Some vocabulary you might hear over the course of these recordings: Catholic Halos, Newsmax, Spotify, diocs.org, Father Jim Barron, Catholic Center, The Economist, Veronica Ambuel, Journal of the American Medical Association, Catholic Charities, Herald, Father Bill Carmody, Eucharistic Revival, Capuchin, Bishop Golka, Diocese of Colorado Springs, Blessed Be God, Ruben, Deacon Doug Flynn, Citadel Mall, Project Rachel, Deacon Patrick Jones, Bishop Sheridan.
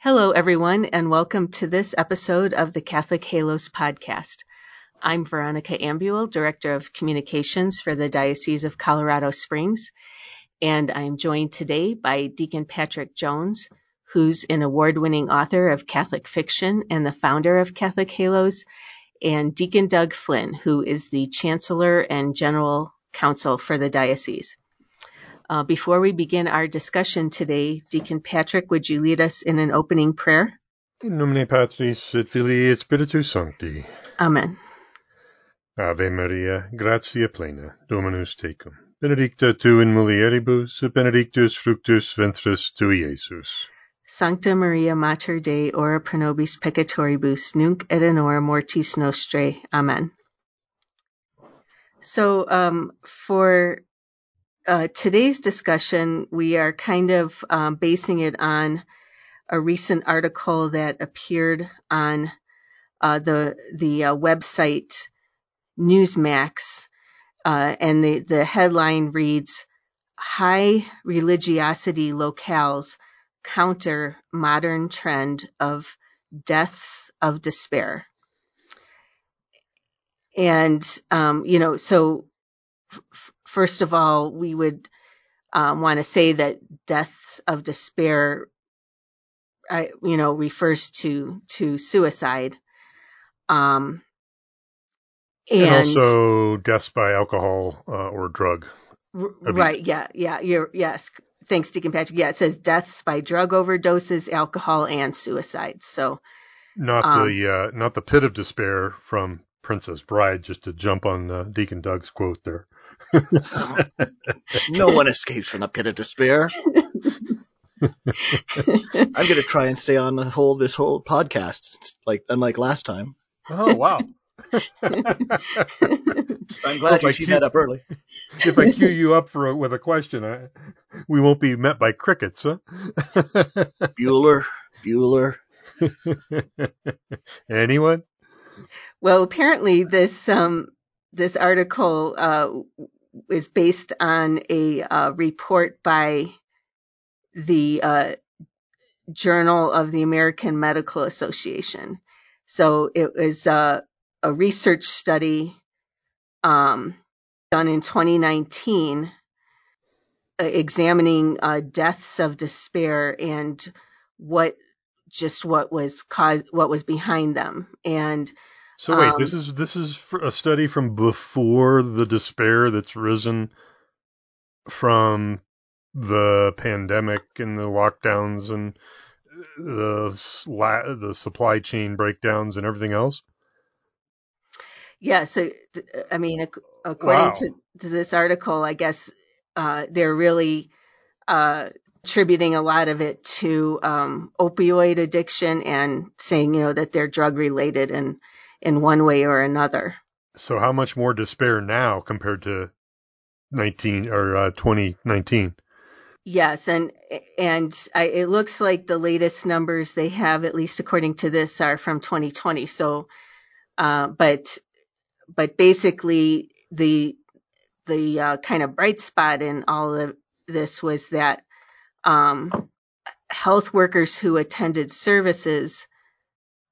Hello, everyone, and welcome to this episode of the Catholic Halos podcast. I'm Veronica Ambuel, Director of Communications for the Diocese of Colorado Springs, and I am joined today by Deacon Patrick Jones, who's an award-winning author of Catholic fiction and the founder of Catholic Halos, and Deacon Doug Flynn, who is the Chancellor and General Counsel for the Diocese. Before we begin our discussion today, Deacon Patrick, would you lead us in an opening prayer? In nomine Patris et Filii et Spiritus Sancti. Amen. Ave Maria, gratia plena, Dominus tecum. Benedicta tu in mulieribus, et benedictus fructus ventris tui, Iesus. Sancta Maria Mater Dei, ora pro nobis peccatoribus, nunc et in hora mortis nostrae. Amen. So, for today's discussion, we are kind of basing it on a recent article that appeared on the website Newsmax, and the headline reads, "High Religiosity Locales Counter Modern Trend of Deaths of Despair." And, first of all, we would want to say that deaths of despair, refers to suicide. And also deaths by alcohol or drug abuse. Right. Yeah. Yes. Thanks, Deacon Patrick. Yeah, it says deaths by drug overdoses, alcohol, and suicide. So not the pit of despair from Princess Bride, just to jump on Deacon Doug's quote there. No one escapes from the pit of despair. I'm going to try and stay on this whole podcast. It's unlike last time. Oh, wow. I'm glad you teed that up early. If I cue you up with a question, we won't be met by crickets, huh? Bueller. Anyone? Well, apparently this article is based on a report by the Journal of the American Medical Association. So it was a research study done in 2019 examining deaths of despair and what was caused, what was behind them. And so wait, this is a study from before the despair that's risen from the pandemic and the lockdowns and the supply chain breakdowns and everything else. Yeah, so, I mean, according wow. to this article, I guess they're really attributing a lot of it to opioid addiction and saying, that they're drug-related in one way or another. So how much more despair now compared to 2019? Yes, and it looks like the latest numbers they have, at least according to this, are from 2020. So, but basically the kind of bright spot in all of this was that health workers who attended services,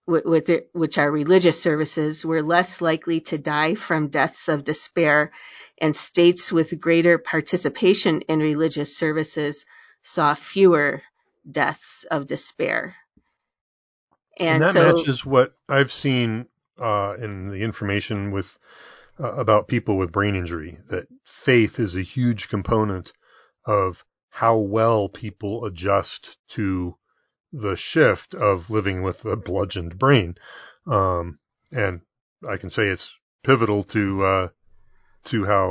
which are religious services, were less likely to die from deaths of despair, and states with greater participation in religious services saw fewer deaths of despair. And that matches what I've seen in the information with about people with brain injury, that faith is a huge component of how well people adjust to the shift of living with a bludgeoned brain. And I can say it's pivotal to how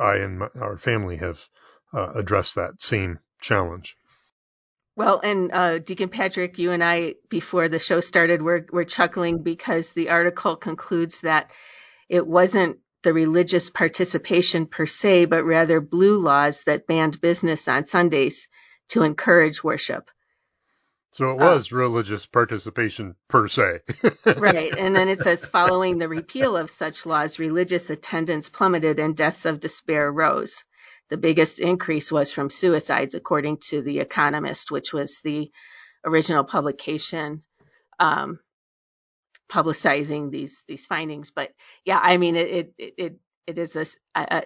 I and our family have addressed that same challenge. Well, and Deacon Patrick, you and I, before the show started, we're chuckling because the article concludes that it wasn't the religious participation per se, but rather blue laws that banned business on Sundays to encourage worship. So it was religious participation per se. Right. And then it says, following the repeal of such laws, religious attendance plummeted and deaths of despair rose. The biggest increase was from suicides, according to The Economist, which was the original publication publicizing these findings. But yeah, I mean, it is a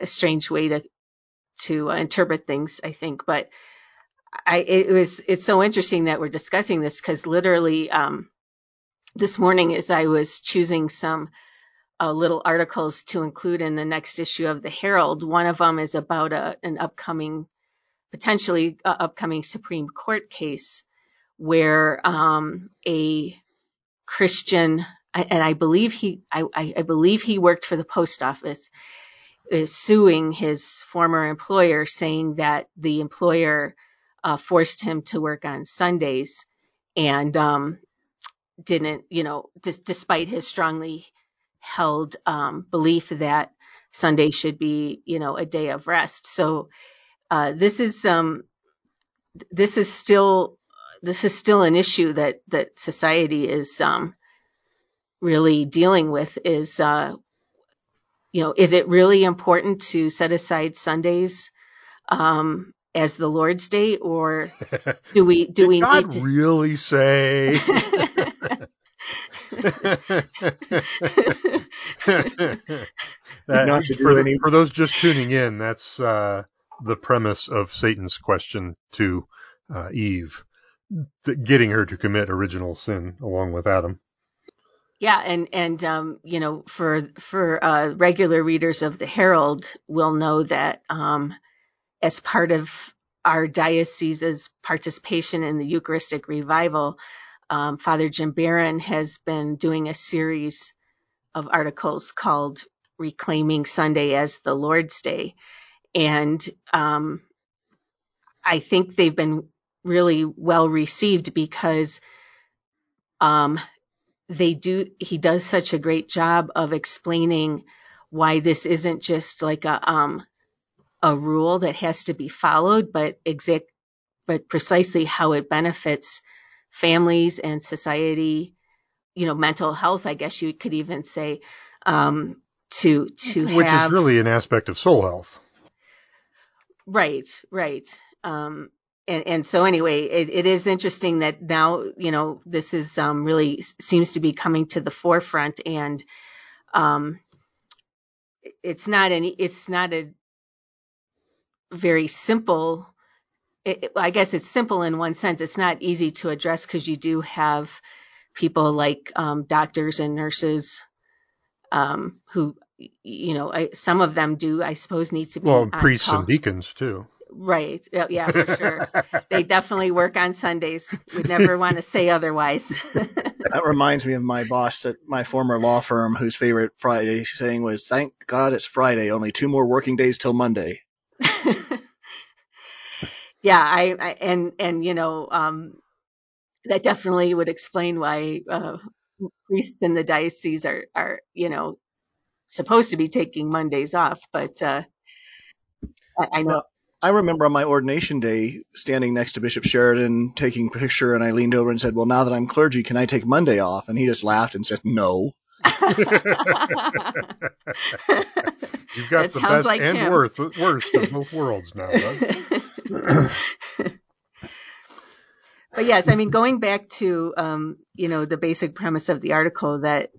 strange way to interpret things, I think. But it's so interesting that we're discussing this, because literally this morning, as I was choosing some little articles to include in the next issue of the Herald, one of them is about an upcoming, potentially upcoming Supreme Court case where a Christian, and I believe he worked for the post office, is suing his former employer, saying that the employer forced him to work on Sundays and didn't, despite his strongly held belief that Sunday should be, a day of rest. So this is still an issue that society is really dealing with, is, is it really important to set aside Sundays as the Lord's Day, or do we God need to really say? For those just tuning in, that's the premise of Satan's question to Eve, getting her to commit original sin along with Adam. Yeah, and for regular readers of the Herald will know that as part of our diocese's participation in the Eucharistic Revival, Father Jim Barron has been doing a series of articles called Reclaiming Sunday as the Lord's Day. And I think they've been really well received because he does such a great job of explaining why this isn't just like a rule that has to be followed, but precisely how it benefits families and society, mental health, I guess you could even say, which is really an aspect of soul health. Right. And so anyway, it is interesting that now, this is really seems to be coming to the forefront, and it's not a very simple, I guess it's simple in one sense. It's not easy to address, because you do have people like doctors and nurses who, some of them do, I suppose, need to be on call. Well, priests and deacons too. Right. Yeah, for sure. They definitely work on Sundays. We'd never want to say otherwise. That reminds me of my boss at my former law firm, whose favorite Friday saying was, "Thank God it's Friday, only 2 more working days till Monday." Yeah, that definitely would explain why priests in the diocese are supposed to be taking Mondays off, but I know. Well, I remember on my ordination day standing next to Bishop Sheridan taking a picture, and I leaned over and said, "Well, now that I'm clergy, can I take Monday off?" And he just laughed and said, "No." You've got the best like and worst of both worlds now, right? But yes, I mean, going back to, the basic premise of the article, that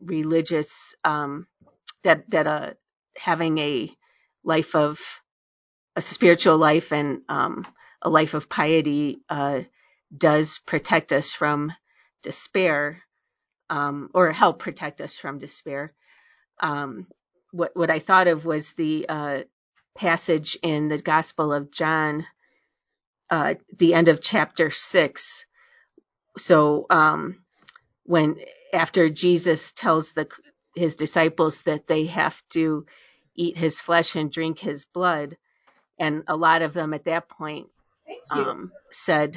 religious, having a life of a spiritual life and a life of piety does protect us from despair, or help protect us from despair. What I thought of was the passage in the Gospel of John, the end of chapter 6. So when after Jesus tells his disciples that they have to eat his flesh and drink his blood, and a lot of them at that point said,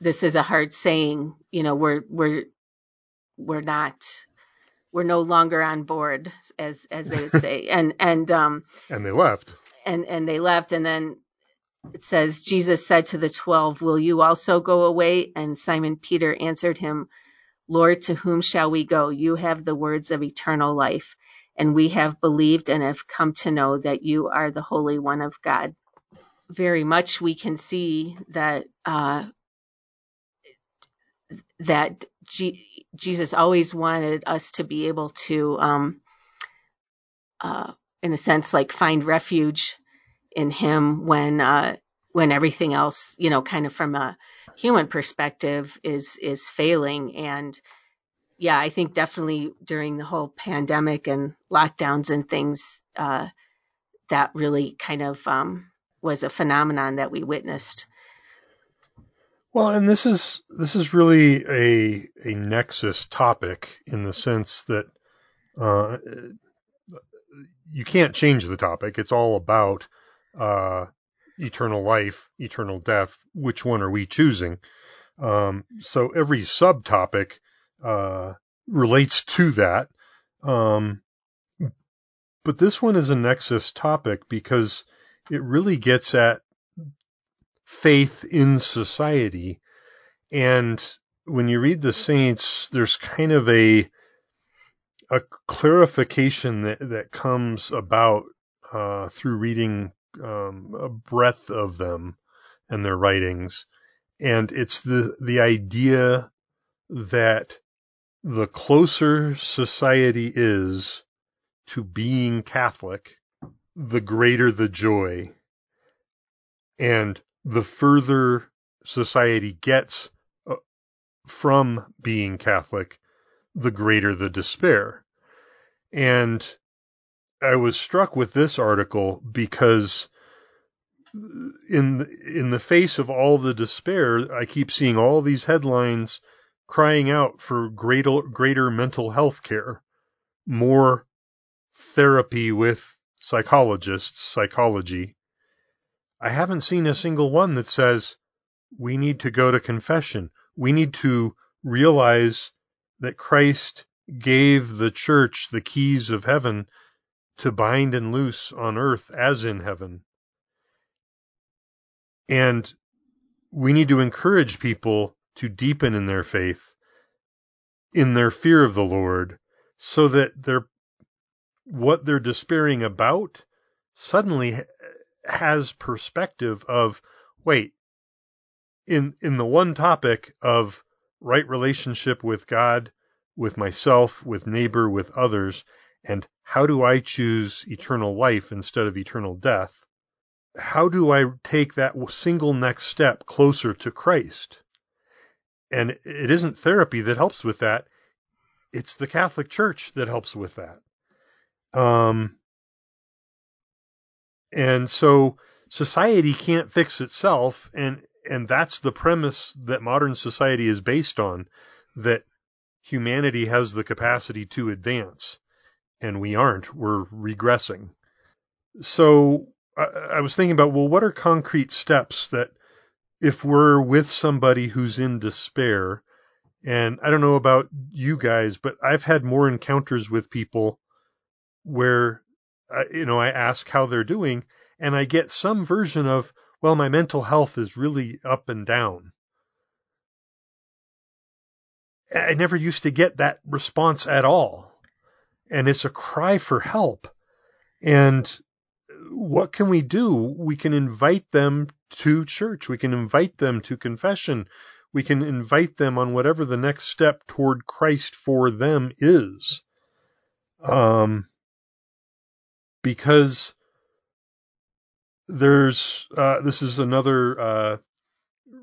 "This is a hard saying. We're no longer on board," as they would say, and they left. And they left, and then it says, "Jesus said to the 12, 'Will you also go away?' And Simon Peter answered him, 'Lord, to whom shall we go? You have the words of eternal life, and we have believed and have come to know that you are the Holy One of God.'" very much we can see that Jesus always wanted us to be able to, in a sense, like find refuge in Him when everything else, you know, kind of from a human perspective is failing. And yeah, I think definitely during the whole pandemic and lockdowns and things, that really kind of was a phenomenon that we witnessed. Well, and this is really a nexus topic in the sense that you can't change the topic. It's all about eternal life, eternal death. Which one are we choosing? So every subtopic relates to that. But this one is a nexus topic because it really gets at faith in society. And when you read the saints, there's kind of a clarification that comes about through reading a breadth of them and their writings. And it's the idea that the closer society is to being Catholic, the greater the joy. And the further society gets from being Catholic, the greater the despair. And I was struck with this article because in the face of all the despair, I keep seeing all these headlines crying out for greater mental health care, more therapy with psychologists, psychology. I haven't seen a single one that says we need to go to confession. We need to realize that Christ gave the church the keys of heaven to bind and loose on earth as in heaven. And we need to encourage people to deepen in their faith, in their fear of the Lord, so that what they're despairing about suddenly has perspective of, wait, in the one topic of right relationship with God, with myself, with neighbor, with others, and how do I choose eternal life instead of eternal death? How do I take that single next step closer to Christ? And it isn't therapy that helps with that. It's the Catholic Church that helps with that. And so society can't fix itself. And that's the premise that modern society is based on, that humanity has the capacity to advance. And we aren't. We're regressing. So I was thinking about, well, what are concrete steps that if we're with somebody who's in despair? And I don't know about you guys, but I've had more encounters with people where I ask how they're doing, and I get some version of, well, my mental health is really up and down. I never used to get that response at all. And it's a cry for help. And what can we do? We can invite them to church. We can invite them to confession. We can invite them on whatever the next step toward Christ for them is. Because there's this is another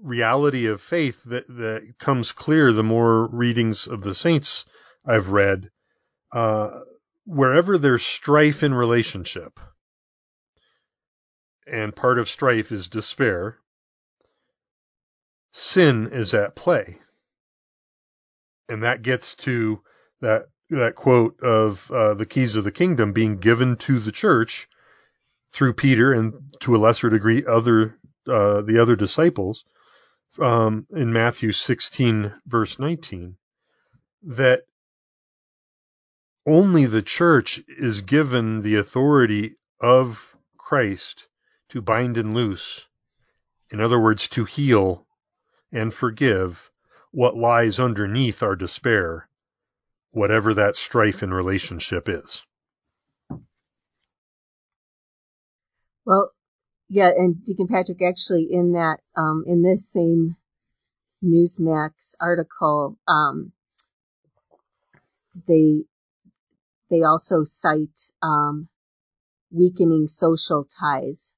reality of faith that comes clear the more readings of the saints I've read. Wherever there's strife in relationship, and part of strife is despair, sin is at play. And that gets to that quote of the keys of the kingdom being given to the church through Peter and to a lesser degree the other disciples in Matthew 16 verse 19, that only the church is given the authority of Christ to bind and loose, in other words, to heal and forgive what lies underneath our despair, whatever that strife in relationship is. Well, Yeah, and Deacon Patrick, actually, in that, in this same Newsmax article, they also cite weakening social ties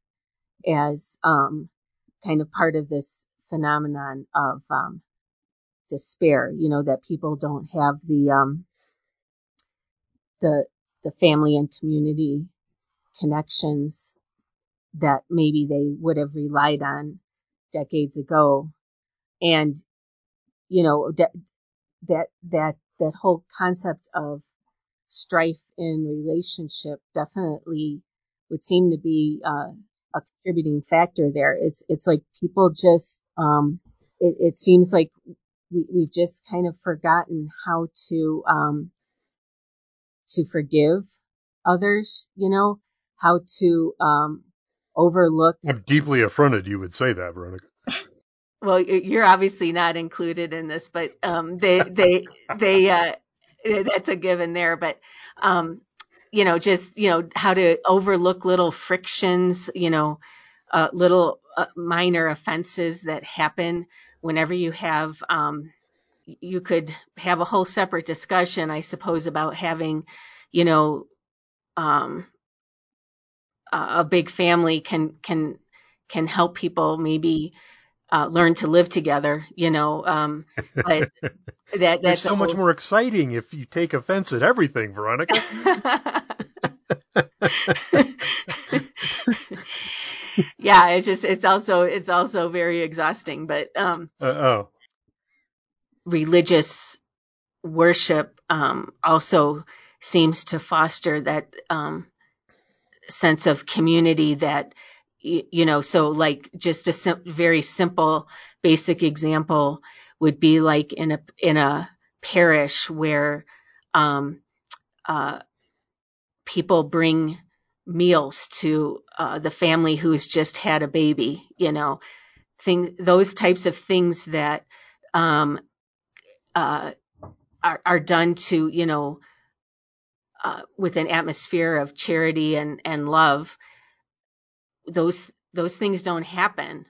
as kind of part of this phenomenon of despair. You know, that people don't have the family and community connections that maybe they would have relied on decades ago. And, you know, that whole concept of strife in relationship definitely would seem to be a contributing factor there. It's like people just, it seems like we've just kind of forgotten how to forgive others, you know, how to overlook. I'm deeply affronted you would say that, Veronica. Well, you're obviously not included in this, but they that's a given there. But, you know, just, you know, how to overlook little frictions, you know, little minor offenses that happen whenever you have, you could have a whole separate discussion, I suppose, about having, you know, a big family can help people maybe learn to live together, you know. But that's so much more exciting if you take offense at everything, Veronica. Yeah, it's also very exhausting. But religious worship also seems to foster that sense of community that, you know, so like just a very simple, basic example would be like in a parish where people bring meals to the family who's just had a baby, you know, things, those types of things that are done to, you know, with an atmosphere of charity and love. Those things don't happen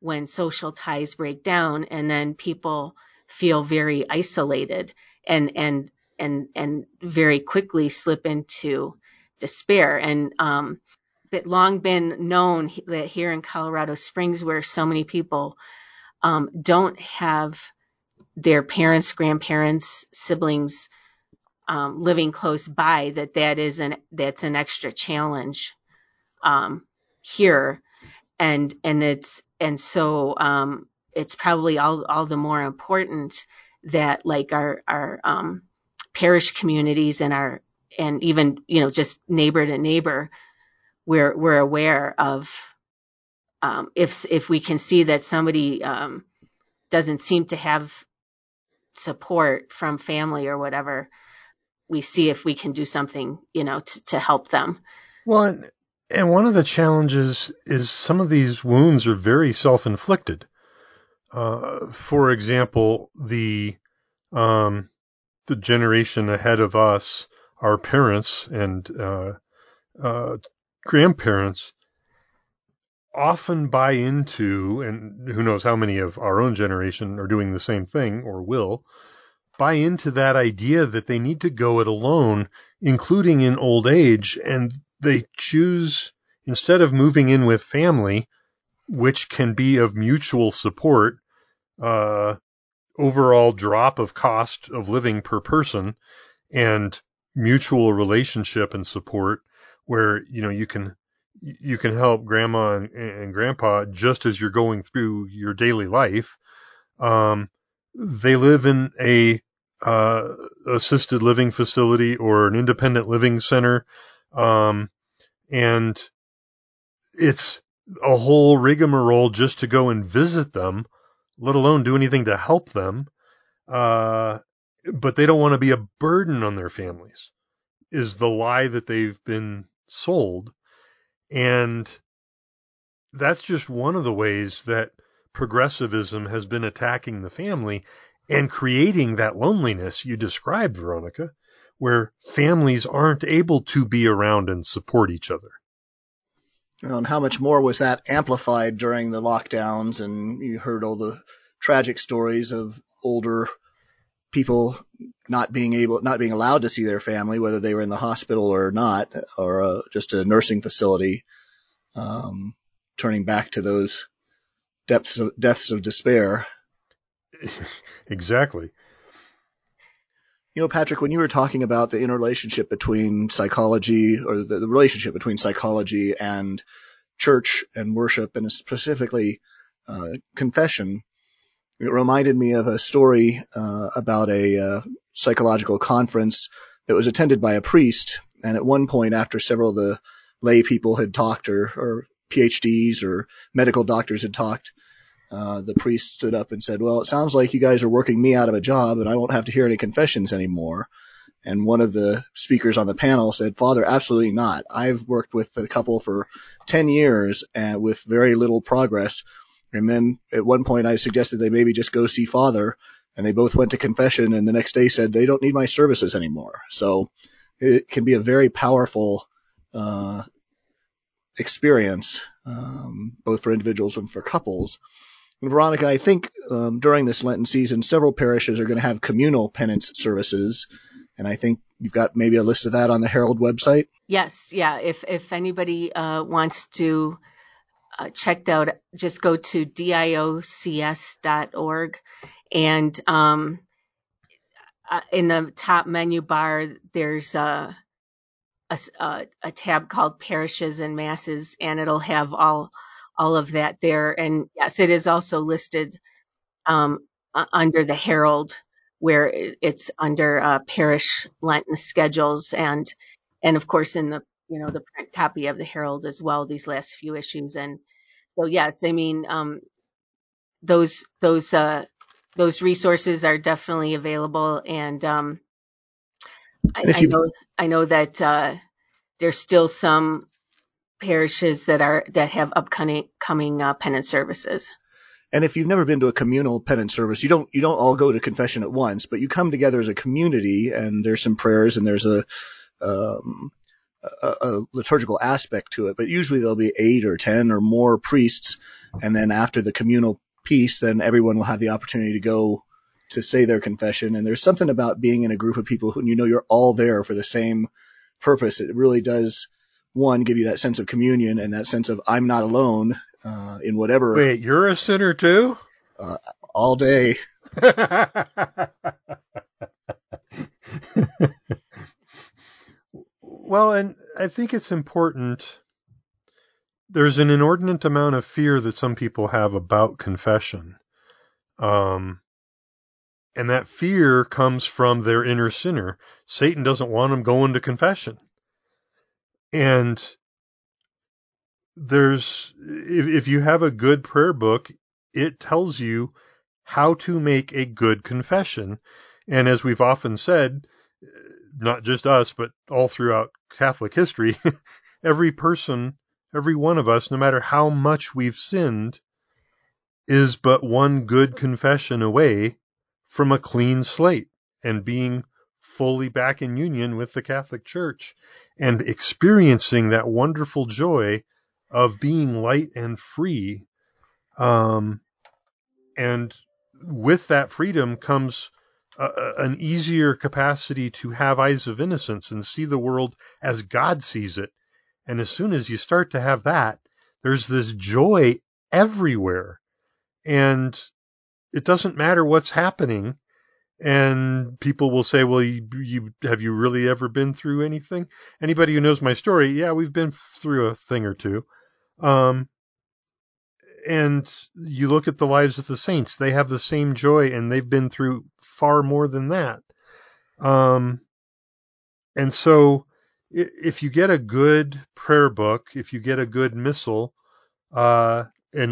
when social ties break down, and then people feel very isolated and very quickly slip into despair. And it's long been known that here in Colorado Springs, where so many people don't have their parents, grandparents, siblings living close by, that's an extra challenge here. And so it's probably all the more important that like our parish communities and even, you know, just neighbor to neighbor, we're aware of, if we can see that somebody, doesn't seem to have support from family or whatever, we see if we can do something, you know, to help them. Well, and one of the challenges is some of these wounds are very self-inflicted. For example, the generation ahead of us, our parents and grandparents, often buy into, and who knows how many of our own generation are doing the same thing or will, buy into that idea that they need to go it alone, including in old age, and they choose, instead of moving in with family, which can be of mutual support, overall drop of cost of living per person, and mutual relationship and support where, you know, you can help grandma and grandpa just as you're going through your daily life. They live in a assisted living facility or an independent living center. And it's a whole rigmarole just to go and visit them, let alone do anything to help them. But they don't want to be a burden on their families is the lie that they've been sold. And that's just one of the ways that progressivism has been attacking the family and creating that loneliness you described, Veronica, where families aren't able to be around and support each other. And how much more was that amplified during the lockdowns? And you heard all the tragic stories of older people not being allowed to see their family, whether they were in the hospital or not, or just a nursing facility, turning back to those depths of despair. Exactly. You know, Patrick, when you were talking about the interrelationship between psychology, or the relationship between psychology and church and worship, and specifically confession, it reminded me of a story about a psychological conference that was attended by a priest. And at one point, after several of the lay people had talked, or PhDs or medical doctors had talked, the priest stood up and said, "Well, it sounds like you guys are working me out of a job, and I won't have to hear any confessions anymore." And one of the speakers on the panel said, "Father, absolutely not. I've worked with the couple for 10 years and with very little progress." And then at one point I suggested they maybe just go see Father, and they both went to confession, and the next day said, "They don't need my services anymore." So it can be a very powerful experience, both for individuals and for couples. And Veronica, I think during this Lenten season, several parishes are going to have communal penance services, and I think you've got maybe a list of that on the Herald website. Yes, yeah. If anybody wants to check that out, just go to diocs.org, and in the top menu bar, there's a tab called Parishes and Masses, and it'll have all of that there. And yes, it is also listed under the Herald, where it's under parish Lenten schedules, and of course in the, you know, the print copy of the Herald as well, these last few issues. And so yes, I mean, those resources are definitely available, and I know that there's still some parishes that have upcoming penance services. And if you've never been to a communal penance service, you don't all go to confession at once, but you come together as a community, and there's some prayers, and there's a liturgical aspect to it. But usually there'll be 8 or 10 or more priests, and then after the communal piece, then everyone will have the opportunity to go to say their confession. And there's something about being in a group of people who, you know, you're all there for the same purpose. It really does, one, give you that sense of communion and that sense of I'm not alone in whatever. Wait, you're a sinner too? All day. Well, and I think it's important. There's an inordinate amount of fear that some people have about confession. And that fear comes from their inner sinner. Satan doesn't want them going to confession. And if you have a good prayer book, it tells you how to make a good confession. And as we've often said, not just us, but all throughout Catholic history, every person, every one of us, no matter how much we've sinned, is but one good confession away from a clean slate and being fully back in union with the Catholic Church and experiencing that wonderful joy of being light and free. And with that freedom comes an easier capacity to have eyes of innocence and see the world as God sees it. And as soon as you start to have that, there's this joy everywhere. And it doesn't matter what's happening. And people will say, well, have you really ever been through anything? Anybody who knows my story, yeah, we've been through a thing or two. And you look at the lives of the saints, they have the same joy, and they've been through far more than that. And so if you get a good prayer book, if you get a good missal, and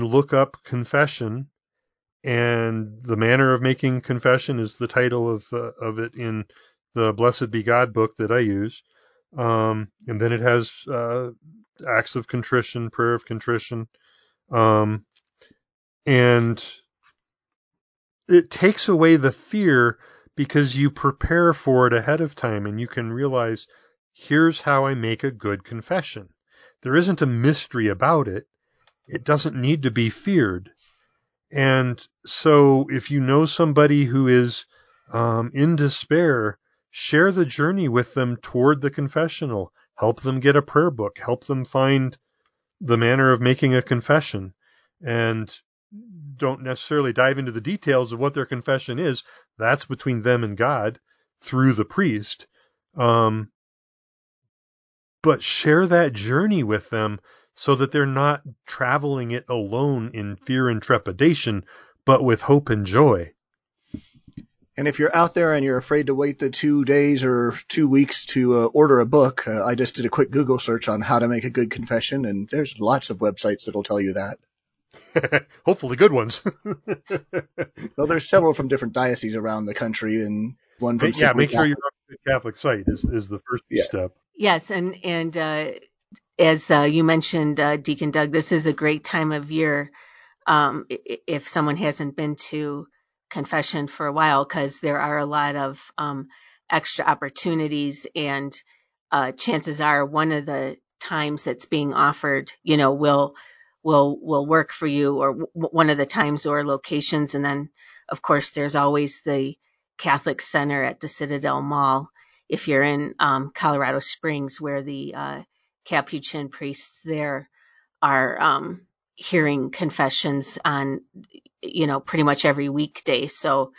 look up confession, and the manner of making confession is the title of it in the Blessed Be God book that I use. And then it has acts of contrition, prayer of contrition. And it takes away the fear because you prepare for it ahead of time, and you can realize, here's how I make a good confession. There isn't a mystery about it. It doesn't need to be feared. And so if you know somebody who is in despair, share the journey with them toward the confessional. Help them get a prayer book. Help them find the manner of making a confession. And don't necessarily dive into the details of what their confession is. That's between them and God through the priest. But share that journey with them so that they're not traveling it alone in fear and trepidation, but with hope and joy. And if you're out there and you're afraid to wait the 2 days or 2 weeks to order a book, I just did a quick Google search on how to make a good confession, and there's lots of websites that'll tell you that. Hopefully good ones. Well, there's several from different dioceses around the country, and one from make sure you're on the Catholic site is the first step. Yes, and as you mentioned, Deacon Doug, this is a great time of year if someone hasn't been to confession for a while, because there are a lot of extra opportunities, and chances are one of the times that's being offered, will work for you, or one of the times or locations. And then, of course, there's always the Catholic Center at the Citadel Mall if you're in Colorado Springs, where the Capuchin priests there are hearing confessions on, pretty much every weekday. So,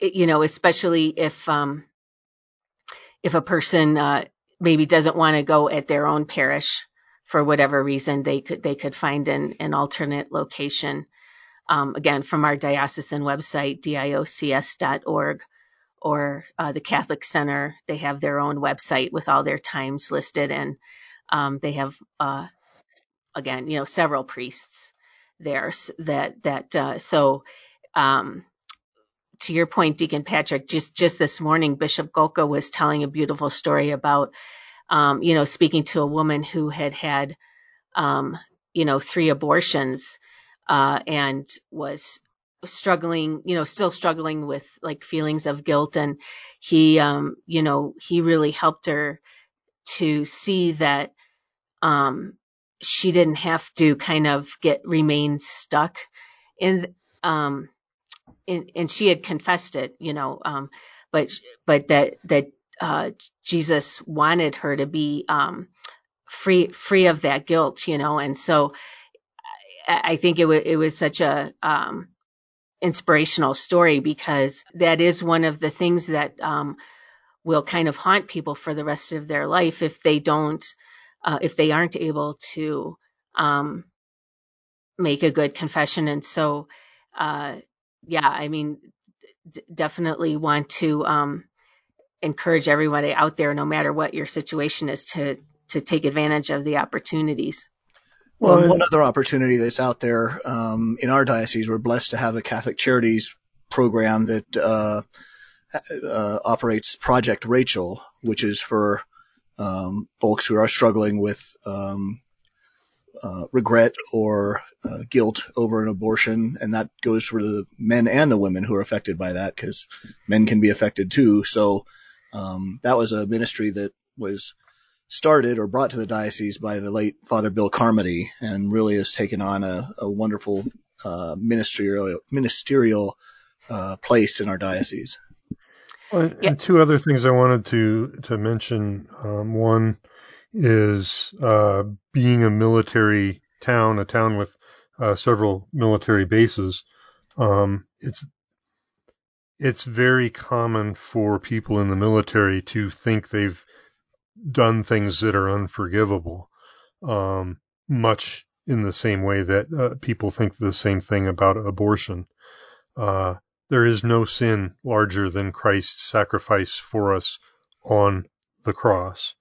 especially if a person maybe doesn't want to go at their own parish, for whatever reason, they could find an alternate location. Again, from our diocesan website, diocs.org, or the Catholic Center. They have their own website with all their times listed, and they have, again, several priests there. So, to your point, Deacon Patrick, just this morning, Bishop Golka was telling a beautiful story about speaking to a woman who had, three abortions, and was struggling, still struggling with like feelings of guilt. And he, he really helped her to see that, she didn't have to kind of remain stuck and she had confessed it, but that Jesus wanted her to be free of that guilt, and so I think it was such a inspirational story, because that is one of the things that will kind of haunt people for the rest of their life if they don't, if they aren't able to make a good confession. And so, definitely want to encourage everybody out there, no matter what your situation is, to take advantage of the opportunities. Well, and one other opportunity that's out there in our diocese, we're blessed to have a Catholic Charities program that operates Project Rachel, which is for folks who are struggling with regret or guilt over an abortion, and that goes for the men and the women who are affected by that, because men can be affected too. So that was a ministry that was started or brought to the diocese by the late Father Bill Carmody, and really has taken on a wonderful ministerial place in our diocese. Well, and two other things I wanted to mention. One is being a military town, a town with several military bases, it's very common for people in the military to think they've done things that are unforgivable, much in the same way that people think the same thing about abortion. There is no sin larger than Christ's sacrifice for us on the cross.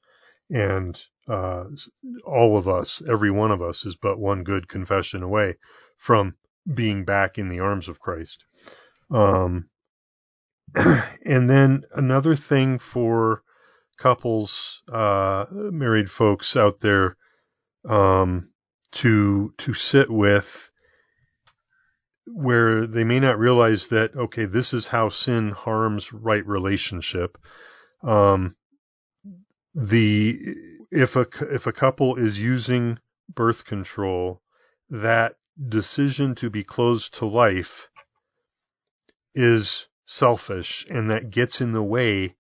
And all of us, every one of us, is but one good confession away from being back in the arms of Christ. And then another thing for couples, married folks out there, to sit with, where they may not realize that, okay, this is how sin harms right relationship. if a couple is using birth control, that decision to be closed to life is selfish, and that gets in the way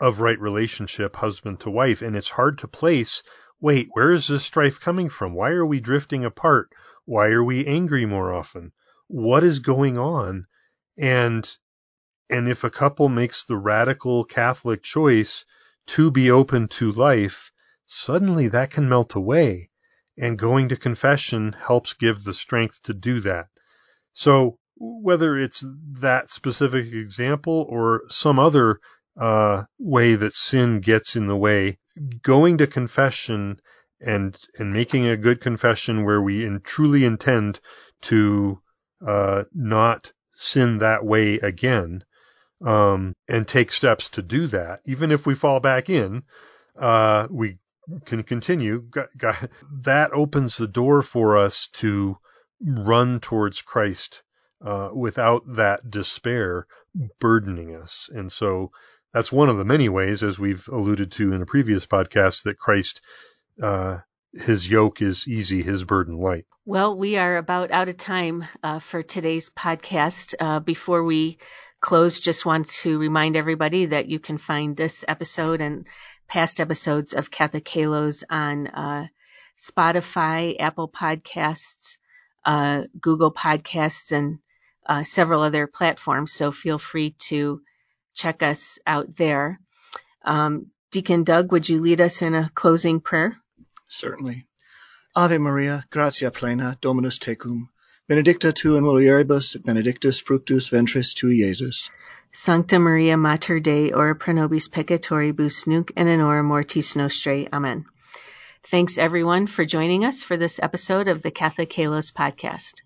of right relationship, husband to wife. And it's hard to place, wait, where is this strife coming from? Why are we drifting apart? Why are we angry more often? What is going on? And if a couple makes the radical Catholic choice to be open to life, suddenly that can melt away. And going to confession helps give the strength to do that. So whether it's that specific example or some other way that sin gets in the way, going to confession and making a good confession where we truly intend to not sin that way again, and take steps to do that. Even if we fall back in, we can continue. That opens the door for us to run towards Christ without that despair burdening us. And so that's one of the many ways, as we've alluded to in a previous podcast, that Christ, his yoke is easy, his burden light. Well, we are about out of time for today's podcast. Before we close, just want to remind everybody that you can find this episode and past episodes of Catholic Halos on Spotify, Apple Podcasts, Google Podcasts, and several other platforms. So feel free to check us out there. Deacon Doug, would you lead us in a closing prayer? Certainly. Ave Maria, gratia plena, Dominus tecum, benedicta tu in mulieribus, et benedictus fructus ventris tui, Jesus. Sancta Maria, Mater Dei, ora pro nobis peccatoribus, nunc et in hora mortis nostrae. Amen. Thanks, everyone, for joining us for this episode of the Catholic Halos podcast.